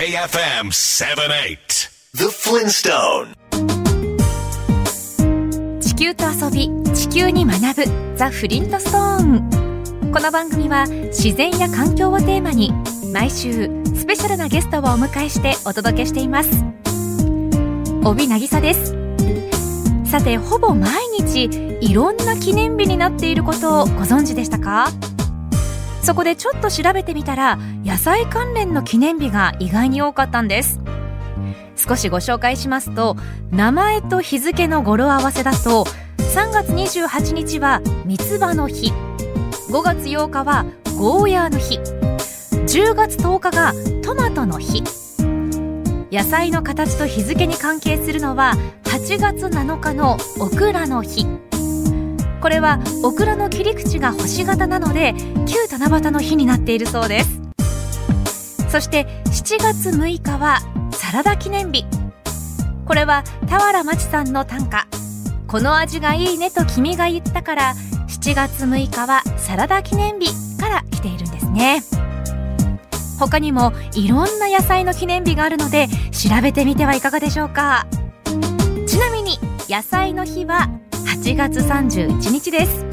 BayFM 78 The Flintstone 地球と遊び、地球に学ぶ ザ・フリントストーン。この番組は自然や環境をテーマに毎週スペシャルなゲストをお迎えしてお届けしています。帯渚です。さて、ほぼ毎日いろんな記念日になっていることをご存知でしたか？そこでちょっと調べてみたら、野菜関連の記念日が意外に多かったんです。少しご紹介しますと、名前と日付の語呂合わせだと、3月28日は三つ葉の日、5月8日はゴーヤーの日、10月10日がトマトの日。野菜の形と日付に関係するのは8月7日のオクラの日。これはオクラの切り口が星型なので、旧七夕の日になっているそうです。そして7月6日はサラダ記念日。これは田原町さんの短歌、この味がいいねと君が言ったから、7月6日はサラダ記念日から来ているんですね。他にもいろんな野菜の記念日があるので、調べてみてはいかがでしょうか。ちなみに野菜の日は8月31日です。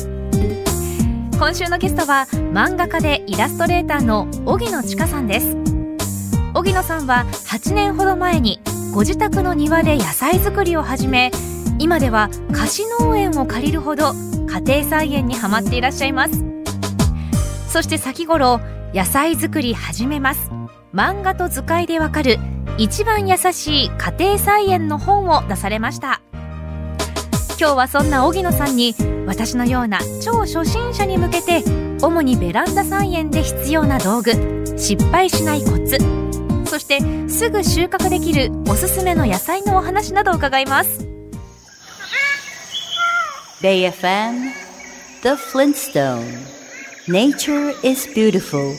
今週のゲストは漫画家でイラストレーターの荻野千佳さんです。荻野さんは8年ほど前にご自宅の庭で野菜作りを始め、今では貸し農園を借りるほど家庭菜園にハマっていらっしゃいます。そして先頃、野菜作り始めます、漫画と図解でわかる一番優しい家庭菜園の本を出されました。今日はそんな荻野さんに、私のような超初心者に向けて、主にベランダ菜園で必要な道具、失敗しないコツ、そしてすぐ収穫できるおすすめの野菜のお話などを伺います。 BayFM The Flintstone Nature is beautiful,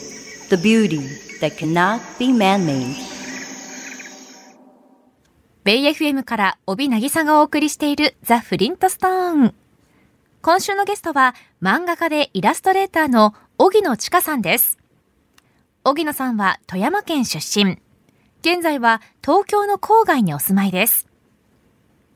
the beauty that cannot be man-made。BayFM から帯渚がお送りしているザ・フリントストーン。今週のゲストは漫画家でイラストレーターの荻野千佳さんです。荻野さんは富山県出身、現在は東京の郊外にお住まいです。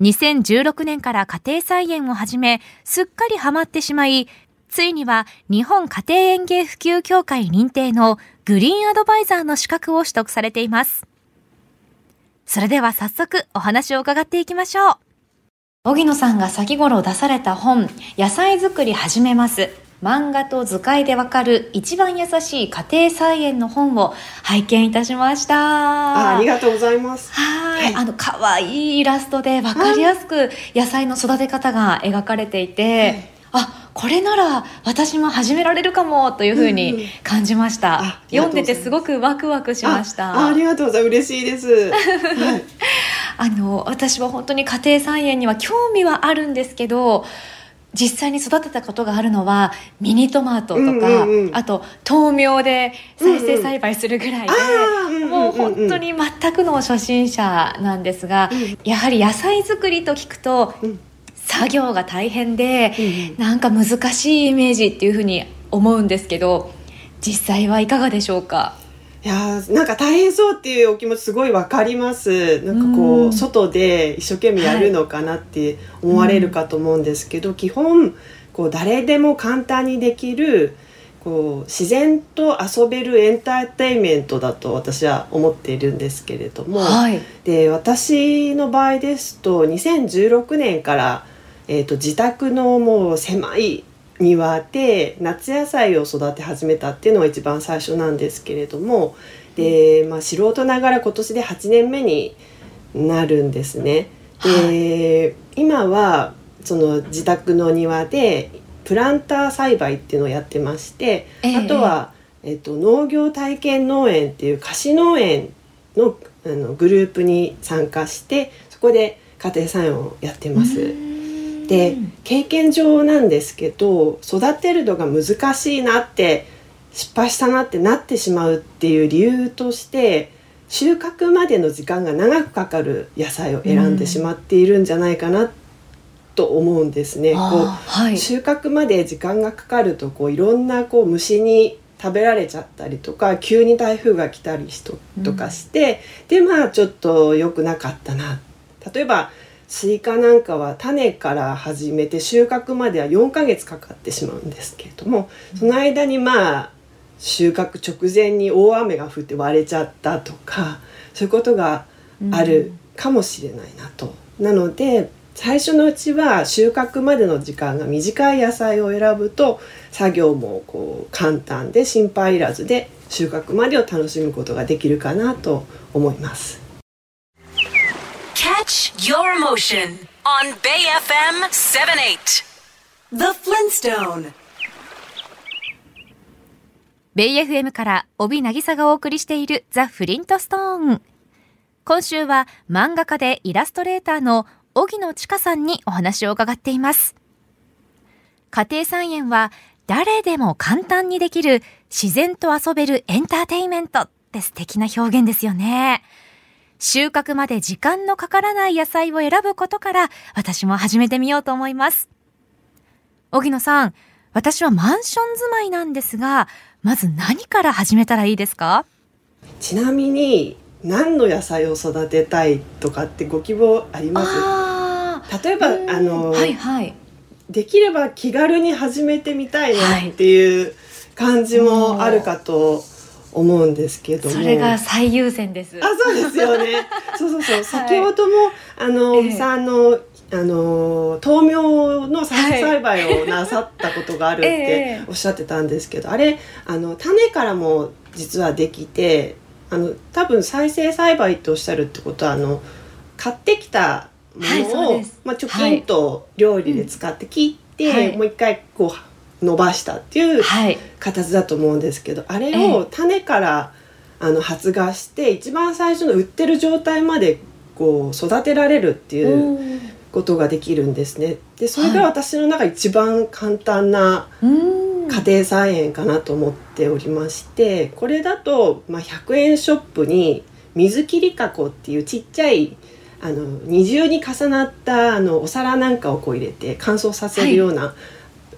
2016年から家庭菜園を始め、すっかりハマってしまい、ついには日本家庭園芸普及協会認定のグリーンアドバイザーの資格を取得されています。それでは早速お話を伺っていきましょう。荻野さんが先頃出された本、野菜作り始めます、漫画と図解でわかる一番優しい家庭菜園の本を拝見いたしました。 ありがとうございます。はい、かわいいイラストでわかりやすく野菜の育て方が描かれていて、あ、これなら私も始められるかもというふうに感じました、読んでてすごくワクワクしました。 ありがとうございます。嬉しいです、はい、私は本当に家庭菜園には興味はあるんですけど、実際に育てたことがあるのはミニトマトとか、あと豆苗で再生栽培するぐらいで、もう本当に全くの初心者なんですが、やはり野菜作りと聞くと、作業が大変で、なんか難しいイメージっていうふうに思うんですけど、実際はいかがでしょうか？いや、なんか大変そうっていうお気持ちすごいわかります。なんかこう、外で一生懸命やるのかなって思われるかと思うんですけど、基本こう誰でも簡単にできる、こう自然と遊べるエンターテインメントだと私は思っているんですけれども、で、私の場合ですと2016年から自宅のもう狭い庭で夏野菜を育て始めたっていうのが一番最初なんですけれども、で、素人ながら今年で8年目になるんですね。で、今はその自宅の庭でプランター栽培っていうのをやってまして、あとは、農業体験農園っていう貸し農園 のグループに参加して、そこで家庭菜園をやってます。で、経験上なんですけど、育てるのが難しいなって、失敗したなってなってしまうっていう理由として、収穫までの時間が長くかかる野菜を選んでしまっているんじゃないかなと思うんですね。収穫まで時間がかかると、いろんな虫に食べられちゃったりとか、急に台風が来たりとかして、うん、でまあちょっと良くなかったな。例えばスイカなんかは種から始めて収穫までは4ヶ月かかってしまうんですけれども、その間にまあ収穫直前に大雨が降って割れちゃったとか、そういうことがあるかもしれないなと、うん、なので最初のうちは収穫までの時間が短い野菜を選ぶと、作業もこう簡単で心配いらずで収穫までを楽しむことができるかなと思います。Catch your emotion on BayFM 78 The Flintstone。 BayFM から帯渚がお送りしている ザ・フリントストーン。今週は漫画家でイラストレーターの荻野千佳さんにお話を伺っています。家庭菜園は誰でも簡単にできる自然と遊べるエンターテインメントって素敵な表現ですよね。収穫まで時間のかからない野菜を選ぶことから私も始めてみようと思います。荻野さん、私はマンション住まいなんですが、まず何から始めたらいいですか？ちなみに何の野菜を育てたいとかってご希望あります？例えばはいはい、できれば気軽に始めてみたいなっていう感じもあるかと思うんですけども、それが最優先です。あ、そうですよね。そう、先ほども荻野さんの豆苗の栽培をなさったことがあるっておっしゃってたんですけど、あれ種からも実はできて、多分再生栽培とおっしゃるってことは買ってきたものを、はい、まあ、ちょきんと料理で使って切って、はい、もう一回こう伸ばしたっていう形だと思うんですけど、はい、あれを種から発芽して一番最初の売ってる状態までこう育てられるっていうことができるんですね。でそれが私の中一番簡単な家庭菜園かなと思っておりまして、これだと、まあ、100円ショップに水切り箱っていうちっちゃい二重に重なったお皿なんかをこう入れて乾燥させるような、は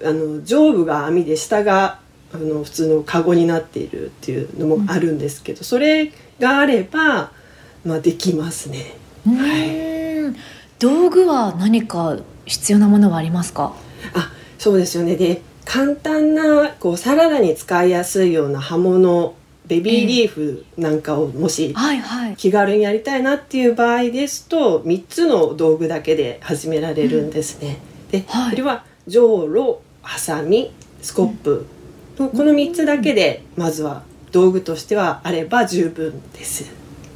い、上部が網で下が普通のカゴになっているっていうのもあるんですけど、それがあれば、まあ、できますね。はい、道具は何か必要なものはありますか？あ、そうですよね。で簡単なこうサラダに使いやすいような葉物、ベビーリーフなんかをもし気軽にやりたいなっていう場合ですと、3つの道具だけで始められるんですね。で、はい、それはじょうろ、ハサミ、スコップ、うん、この3つだけでまずは道具としてはあれば十分です。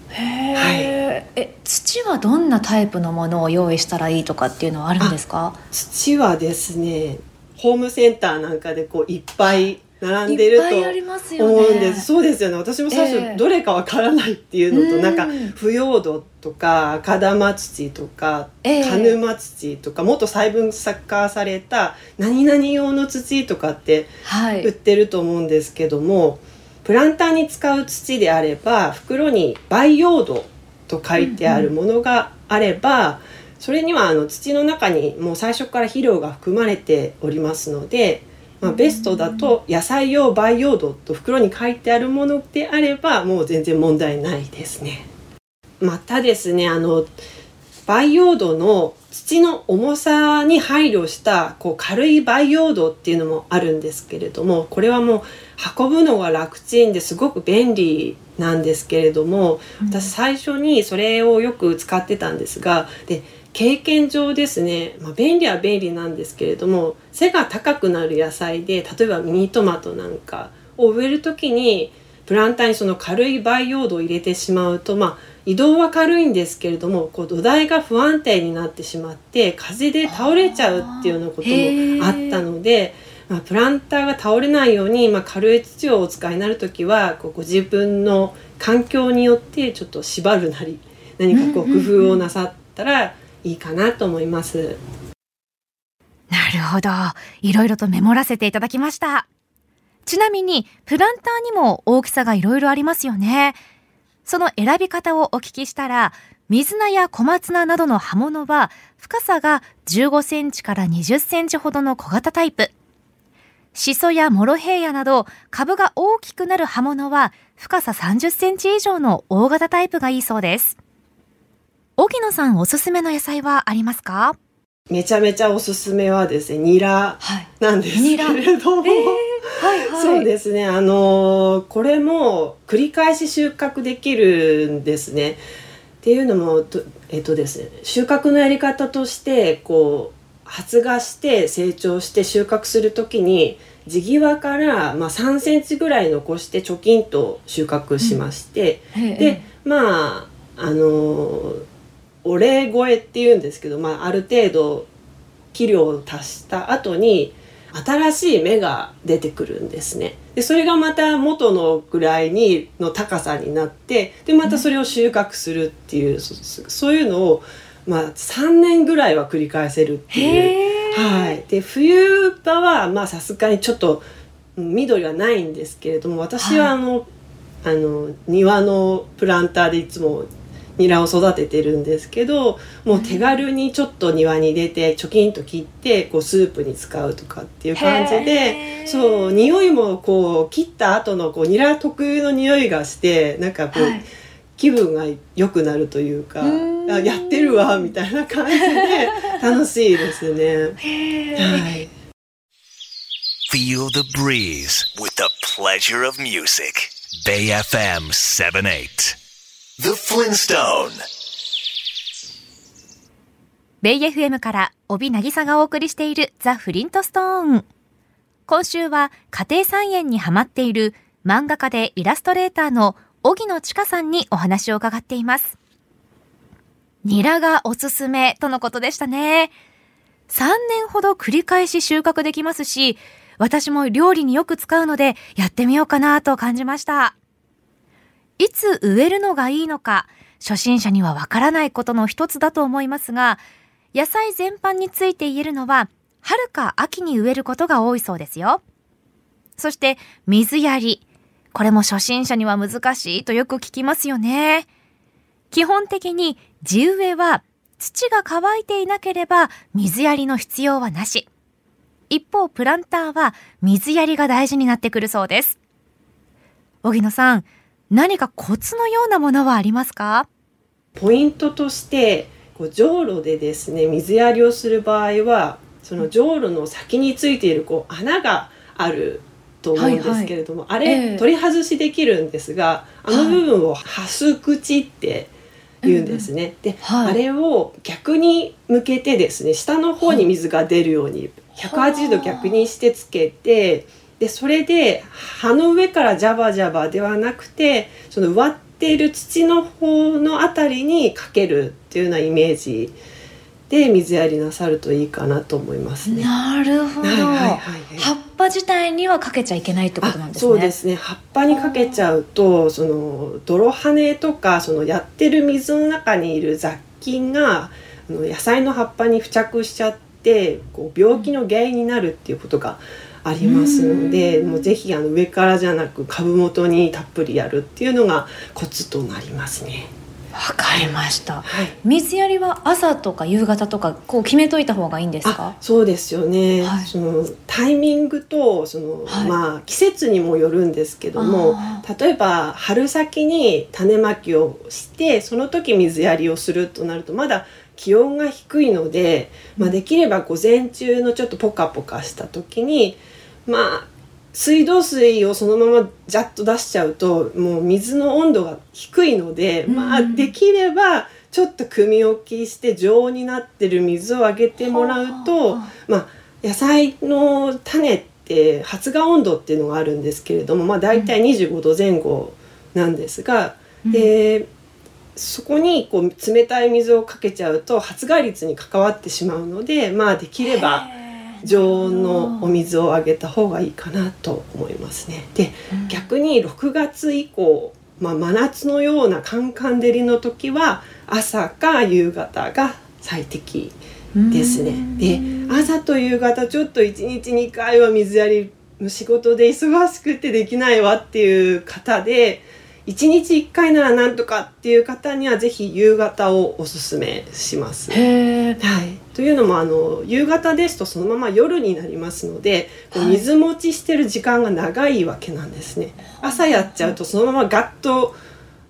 へー、はい、土はどんなタイプのものを用意したらいいとかっていうのはあるんですか？土はですね、ホームセンターなんかでこういっぱい並んでると思うんです。そうですよね。私も最初どれかわからないっていうのと、なんか腐葉土とか赤玉土とか鹿沼土とか、もっと細分化された何々用の土とかって売ってると思うんですけども、はい、プランターに使う土であれば袋に培養土と書いてあるものがあれば、うんうん、それには土の中にもう最初から肥料が含まれておりますので、まあ、ベストだと野菜用培養土と袋に書いてあるものであればもう全然問題ないですね。またですね、培養土の土の重さに配慮したこう軽い培養土っていうのもあるんですけれども、これはもう運ぶのが楽ちんですごく便利なんですけれども、私最初にそれをよく使ってたんですが、で経験上ですね、まあ、便利は便利なんですけれども、背が高くなる野菜で、例えばミニトマトなんかを植えるときにプランターにその軽い培養土を入れてしまうと、まあ、移動は軽いんですけれども、こう土台が不安定になってしまって風で倒れちゃうっていうようなこともあったので、まあ、プランターが倒れないように、まあ、軽い土をお使いになるときはこうご自分の環境によってちょっと縛るなり何かこう工夫をなさったら、うんうんうん、いいかなと思います。なるほど、いろいろとメモらせていただきました。ちなみにプランターにも大きさがいろいろありますよね。その選び方をお聞きしたら、水菜や小松菜などの葉物は深さが15センチから20センチほどの小型タイプ、シソやモロヘイヤなど株が大きくなる葉物は深さ30センチ以上の大型タイプがいいそうです。荻野さんおすすめの野菜はありますか？めちゃめちゃおすすめはですね、ニラなんですけれども、そうですね、これも繰り返し収穫できるんですね。っていうのも、ですね、収穫のやり方としてこう発芽して成長して収穫するときに地際から、3センチぐらい残して貯金と収穫しまして、で、お礼越えっていうんですけど、ある程度肥料を足した後に新しい芽が出てくるんですね。でそれがまた元のぐらいにの高さになって、でまたそれを収穫するっていう、そういうのを、3年ぐらいは繰り返せるっていう、で冬場はさすがにちょっと緑はないんですけれども、私は庭のプランターでいつもニラを育ててるんですけど、もう手軽にちょっと庭に出てチョキンと切ってこうスープに使うとかっていう感じで、そう匂いもこう切った後のこうニラ特有の匂いがして、なんかこう、気分が良くなるというか、やってるわみたいな感じで楽しいですね。Feel the breeze with the pleasure of music. BayFM 78.The Flintstone BayFM から帯渚がお送りしている ザ・フリントストーン。今週は家庭菜園にハマっている漫画家でイラストレーターの荻野千佳さんにお話を伺っています。ニラがおすすめとのことでしたね。3年ほど繰り返し収穫できますし、私も料理によく使うのでやってみようかなと感じました。いつ植えるのがいいのか、初心者にはわからないことの一つだと思いますが、野菜全般について言えるのは、春か秋に植えることが多いそうですよ。そして水やり、これも初心者には難しいとよく聞きますよね。基本的に地植えは土が乾いていなければ水やりの必要はなし。一方プランターは水やりが大事になってくるそうです。荻野さん、何かコツのようなものはありますか？ポイントとして、じょうろでですね、水やりをする場合は、そのじょうろの先についている穴があると思うんですけれども、あれ、取り外しできるんですが、あの部分をはす口って言うんですね。で、あれを逆に向けてですね、下の方に水が出るように、180度逆にしてつけて、でそれで葉の上からジャバジャバではなくて、その植わっている土の方のあたりにかけるっていうようなイメージで水やりなさるといいかなと思いますね。なるほど、葉っぱ自体にはかけちゃいけないってことなんですね。そうですね、葉っぱにかけちゃうと、その泥跳ねとか、そのやってる水の中にいる雑菌が野菜の葉っぱに付着しちゃって、こう病気の原因になるっていうことがありますので、もうぜひ上からじゃなく株元にたっぷりやるっていうのがコツとなりますね。わかりました、水やりは朝とか夕方とかこう決めといた方がいいんですか？そうですよね、そのタイミングと季節にもよるんですけども、例えば春先に種まきをして、その時水やりをするとなるとまだ気温が低いので、できれば午前中のちょっとポカポカした時に、水道水をそのままジャッと出しちゃうと、もう水の温度が低いので、できればちょっと汲み置きして常温になってる水をあげてもらうと、野菜の種って発芽温度っていうのがあるんですけれども、だいたい25度前後なんですが、でそこにこう冷たい水をかけちゃうと発芽率に関わってしまうので、できれば常温のお水をあげた方がいいかなと思いますね。で、逆に6月以降、真夏のようなカンカン照りの時は朝か夕方が最適ですね。で、朝と夕方ちょっと1日2回は水やり、仕事で忙しくてできないわっていう方で、1日1回ならなんとかっていう方にはぜひ夕方をおすすめします。へー、はい、というのも夕方ですとそのまま夜になりますので、こう水持ちしてる時間が長いわけなんですね。はい、朝やっちゃうとそのままガッと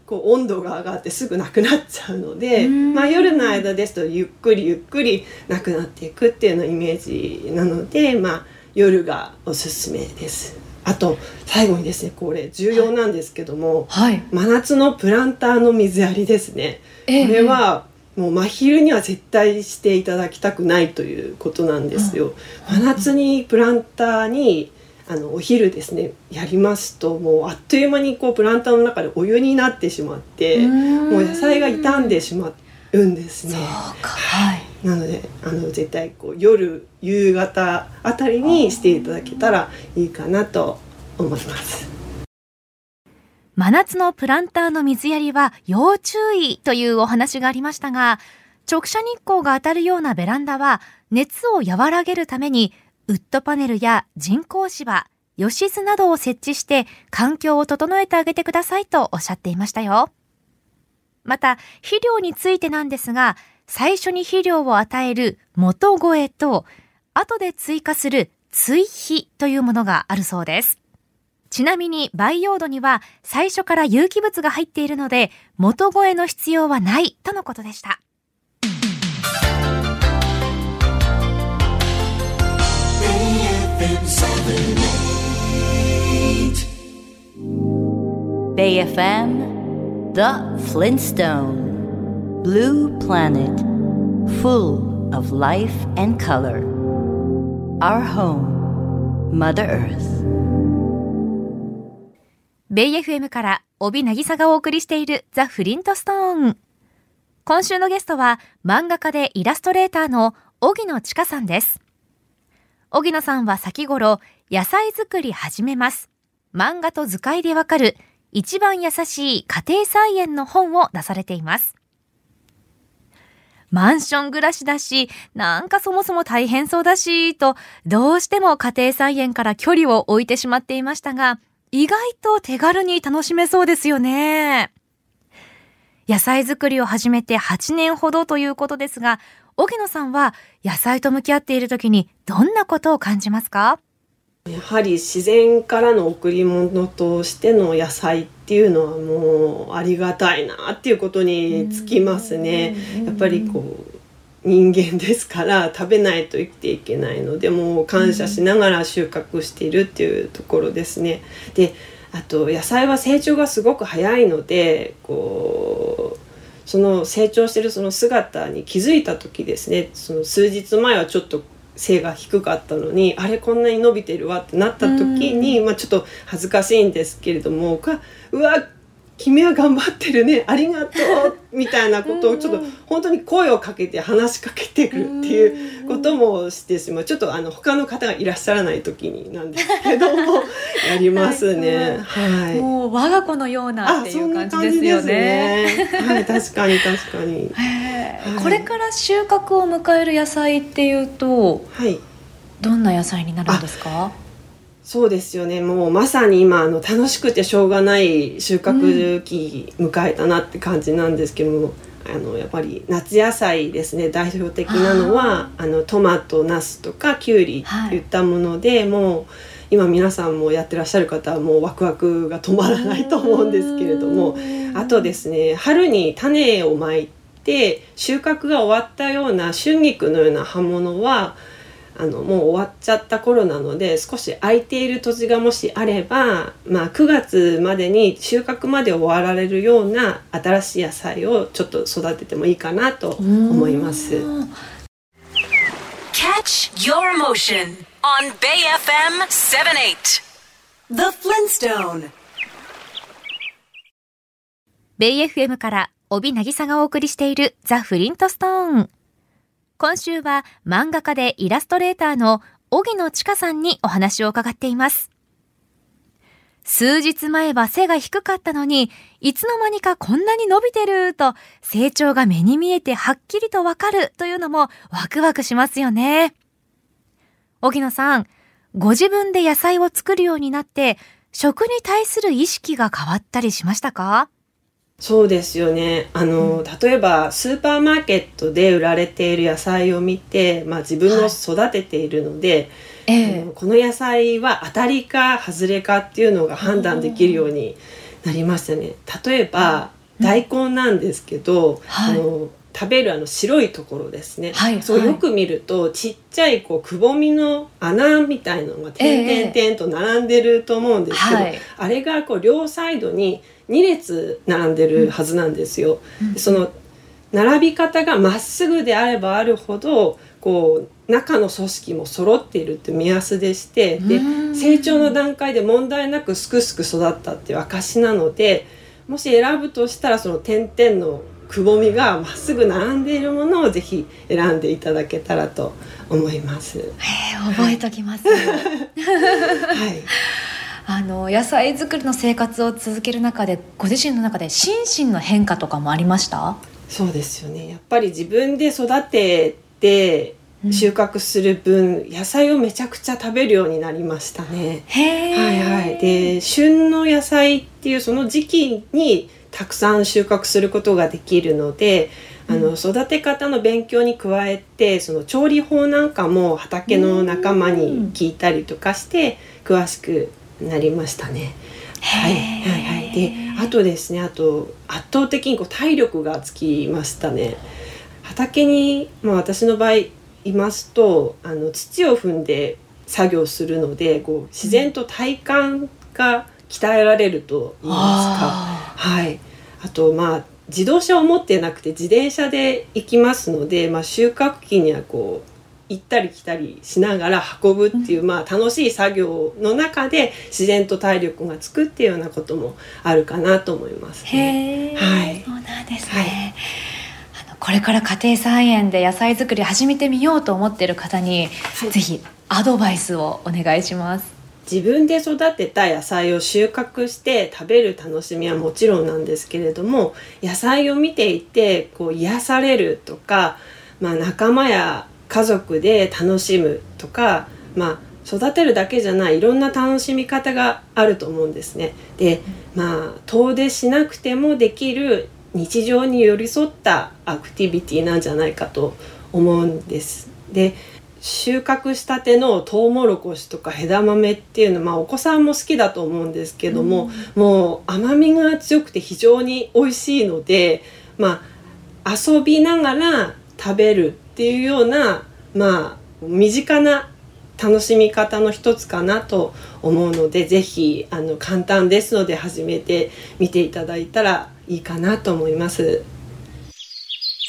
こう温度が上がってすぐなくなっちゃうので、まあ、夜の間ですとゆっくりゆっくりなくなっていくっていうのイメージなので、まあ、夜がおすすめです。あと最後にですね、これ重要なんですけども、はいはい、真夏のプランターの水やりですね、これはもう真昼には絶対していただきたくないということなんですよ。真夏にプランターにお昼ですねやりますと、もうあっという間にこうプランターの中でお湯になってしまって、もう野菜が傷んでしまうんですね。そうか、はい、なので絶対こう夜夕方あたりにしていただけたらいいかなと思います。真夏のプランターの水やりは要注意というお話がありましたが、直射日光が当たるようなベランダは熱を和らげるためにウッドパネルや人工芝、ヨシズなどを設置して環境を整えてあげてくださいとおっしゃっていましたよ。また肥料についてなんですが、最初に肥料を与える元肥と後で追加する追肥というものがあるそうです。ちなみに培養土には最初から有機物が入っているので元肥の必要はないとのことでした。BayFM The Flintstone Blue planet, full of life and color. Our home, Mother Earth. BayFM から帯渚がお送りしているザ・フリントストーン。今週のゲストは漫画家でイラストレーターの荻野千佳さんです。荻野さんは先頃、野菜作り始めます。漫画と図解でわかる一番優しい家庭菜園の本を出されています。マンション暮らしだし、なんかそもそも大変そうだしと、どうしても家庭菜園から距離を置いてしまっていましたが、意外と手軽に楽しめそうですよね。野菜作りを始めて8年ほどということですが、荻野さんは野菜と向き合っている時にどんなことを感じますか？やはり自然からの贈り物としての野菜っていうのはもうありがたいなっていうことにつきますね。やっぱりこう人間ですから食べないと生きていけないので、もう感謝しながら収穫しているっていうところですね。で、あと野菜は成長がすごく早いので、こうその成長しているその姿に気づいた時ですね、その数日前はちょっと背が低かったのに、あれこんなに伸びてるわってなった時に、まあ、ちょっと恥ずかしいんですけれども、うわ君は頑張ってるね、ありがとうみたいなことをちょっと本当に声をかけて話しかけてくるっていうこともしてしまう。ちょっと他の方がいらっしゃらない時になんですけどもやりますね。はい、もう我が子のようなっていう感じですよね。はい、確かに確かに。これから収穫を迎える野菜っていうと、はい、どんな野菜になるんですか？そうですよね、もうまさに今楽しくてしょうがない収穫期迎えたなって感じなんですけども、やっぱり夏野菜ですね、代表的なのはトマト、ナスとかキュウリといったもので、はい、もう今皆さんもやってらっしゃる方はもうワクワクが止まらないと思うんですけれども、あとですね、春に種をまいて収穫が終わったような春菊のような葉物はもう終わっちゃった頃なので、少し空いている土地がもしあれば、まあ、9月までに収穫まで終わられるような新しい野菜をちょっと育ててもいいかなと思います。 Catch your motion on BayFM 78 The Flintstone。 BayFM から帯渚がお送りしているザ・フリントストーン。今週は漫画家でイラストレーターの荻野千佳さんにお話を伺っています。数日前は背が低かったのに、いつの間にかこんなに伸びてると、成長が目に見えてはっきりとわかるというのもワクワクしますよね。荻野さん、ご自分で野菜を作るようになって、食に対する意識が変わったりしましたか？そうですよね。例えばスーパーマーケットで売られている野菜を見て、自分の育てているので、この野菜は当たりか外れかっていうのが判断できるようになりましたね。例えば、大根なんですけど、食べる白いところですね、そうよく見るとちっちゃいくぼみの穴みたいなのが点々点と並んでると思うんですけど、あれが両サイドに2列並んでるはずなんですよ、その並び方がまっすぐであればあるほど中の組織も揃っているって目安でして、で成長の段階で問題なくすくすく育ったっていう証なので、もし選ぶとしたらその点々のくぼみがまっすぐ並んでいるものをぜひ選んでいただけたらと思います。覚えときます、野菜作りの生活を続ける中で、ご自身の中で心身の変化とかもありました？そうですよね。やっぱり自分で育てて収穫する分、野菜をめちゃくちゃ食べるようになりましたね。で、旬の野菜っていうその時期にたくさん収穫することができるので、育て方の勉強に加えてその調理法なんかも畑の仲間に聞いたりとかして詳しくなりましたね。で、あとですね、圧倒的に体力がつきましたね。畑に、私の場合いますと土を踏んで作業するので自然と体幹が鍛えられると言いますか、あと自動車を持ってなくて自転車で行きますので、収穫期には行ったり来たりしながら運ぶっていう、楽しい作業の中で自然と体力がつくっていうようなこともあるかなと思いますね。そうなんですね。これから家庭菜園で野菜作り始めてみようと思っている方に、ぜひアドバイスをお願いします。自分で育てた野菜を収穫して食べる楽しみはもちろんなんですけれども、野菜を見ていて癒されるとか、仲間や家族で楽しむとか、育てるだけじゃないいろんな楽しみ方があると思うんですね。で、遠出しなくてもできる日常に寄り添ったアクティビティなんじゃないかと思うんです。で、収穫したてのトウモロコシとか枝豆っていうのは、お子さんも好きだと思うんですけども、もう甘みが強くて非常に美味しいので、遊びながら食べるっていうような、身近な楽しみ方の一つかなと思うので、ぜひ簡単ですので始めてみていただいたらいいかなと思います。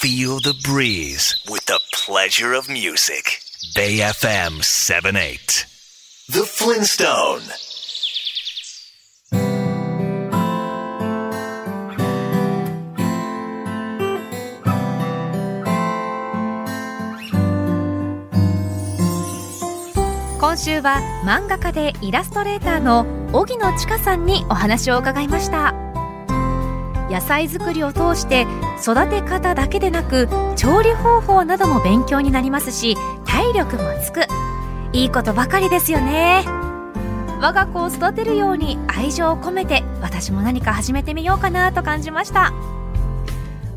Feel the breeze with the pleasure of music. BayFM 78 The Flintstone。 今週は漫画家でイラストレーターの荻野千佳さんにお話を伺いました。野菜作りを通して育て方だけでなく調理方法なども勉強になりますし、体力もつく、いいことばかりですよね。我が子を育てるように愛情を込めて、私も何か始めてみようかなと感じました。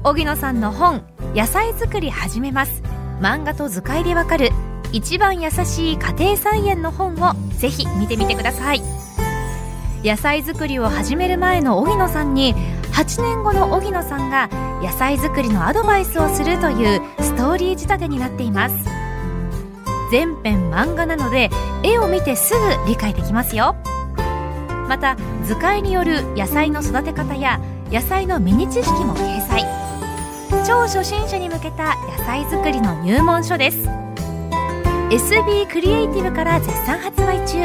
荻野さんの本野菜作り始めます、漫画と図解でわかる一番優しい家庭菜園の本をぜひ見てみてください。野菜作りを始める前の荻野さんに、8年後の荻野さんが野菜作りのアドバイスをするというストーリー仕立てになっています。全編漫画なので絵を見てすぐ理解できますよ。また図解による野菜の育て方や野菜のミニ知識も掲載。超初心者に向けた野菜作りの入門書です。 SB クリエイティブから絶賛発売中。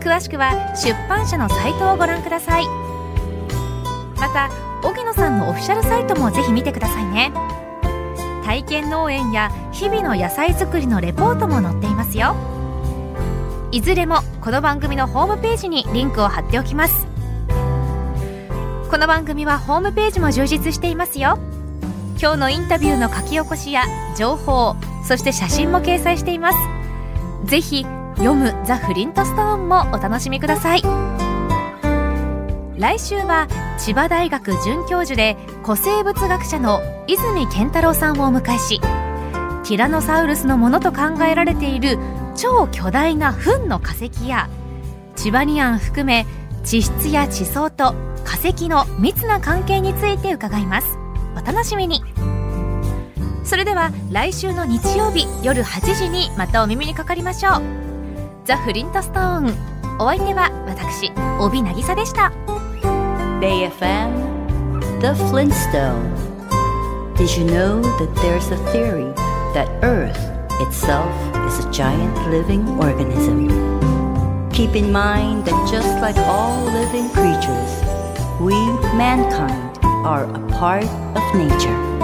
詳しくは出版社のサイトをご覧ください。また荻野さんのオフィシャルサイトもぜひ見てくださいね。体験農園や日々の野菜作りのレポートも載っていますよ。いずれもこの番組のホームページにリンクを貼っておきます。この番組はホームページも充実していますよ。今日のインタビューの書き起こしや情報、そして写真も掲載しています。ぜひ読むザ・フリントストーンもお楽しみください。来週は千葉大学准教授で古生物学者の泉健太郎さんをお迎えし、ティラノサウルスのものと考えられている超巨大な糞の化石やチバニアン含め地質や地層と化石の密な関係について伺います。お楽しみに。それでは来週の日曜日夜8時にまたお耳にかかりましょう。ザ・フリントストーン、お相手は私帯渚でした。 BayFM The Flintstone. Did you know that there's a theory that Earth itself is a giant living organism? Keep in mind that just like all living creatures, we, mankind, are a part of nature.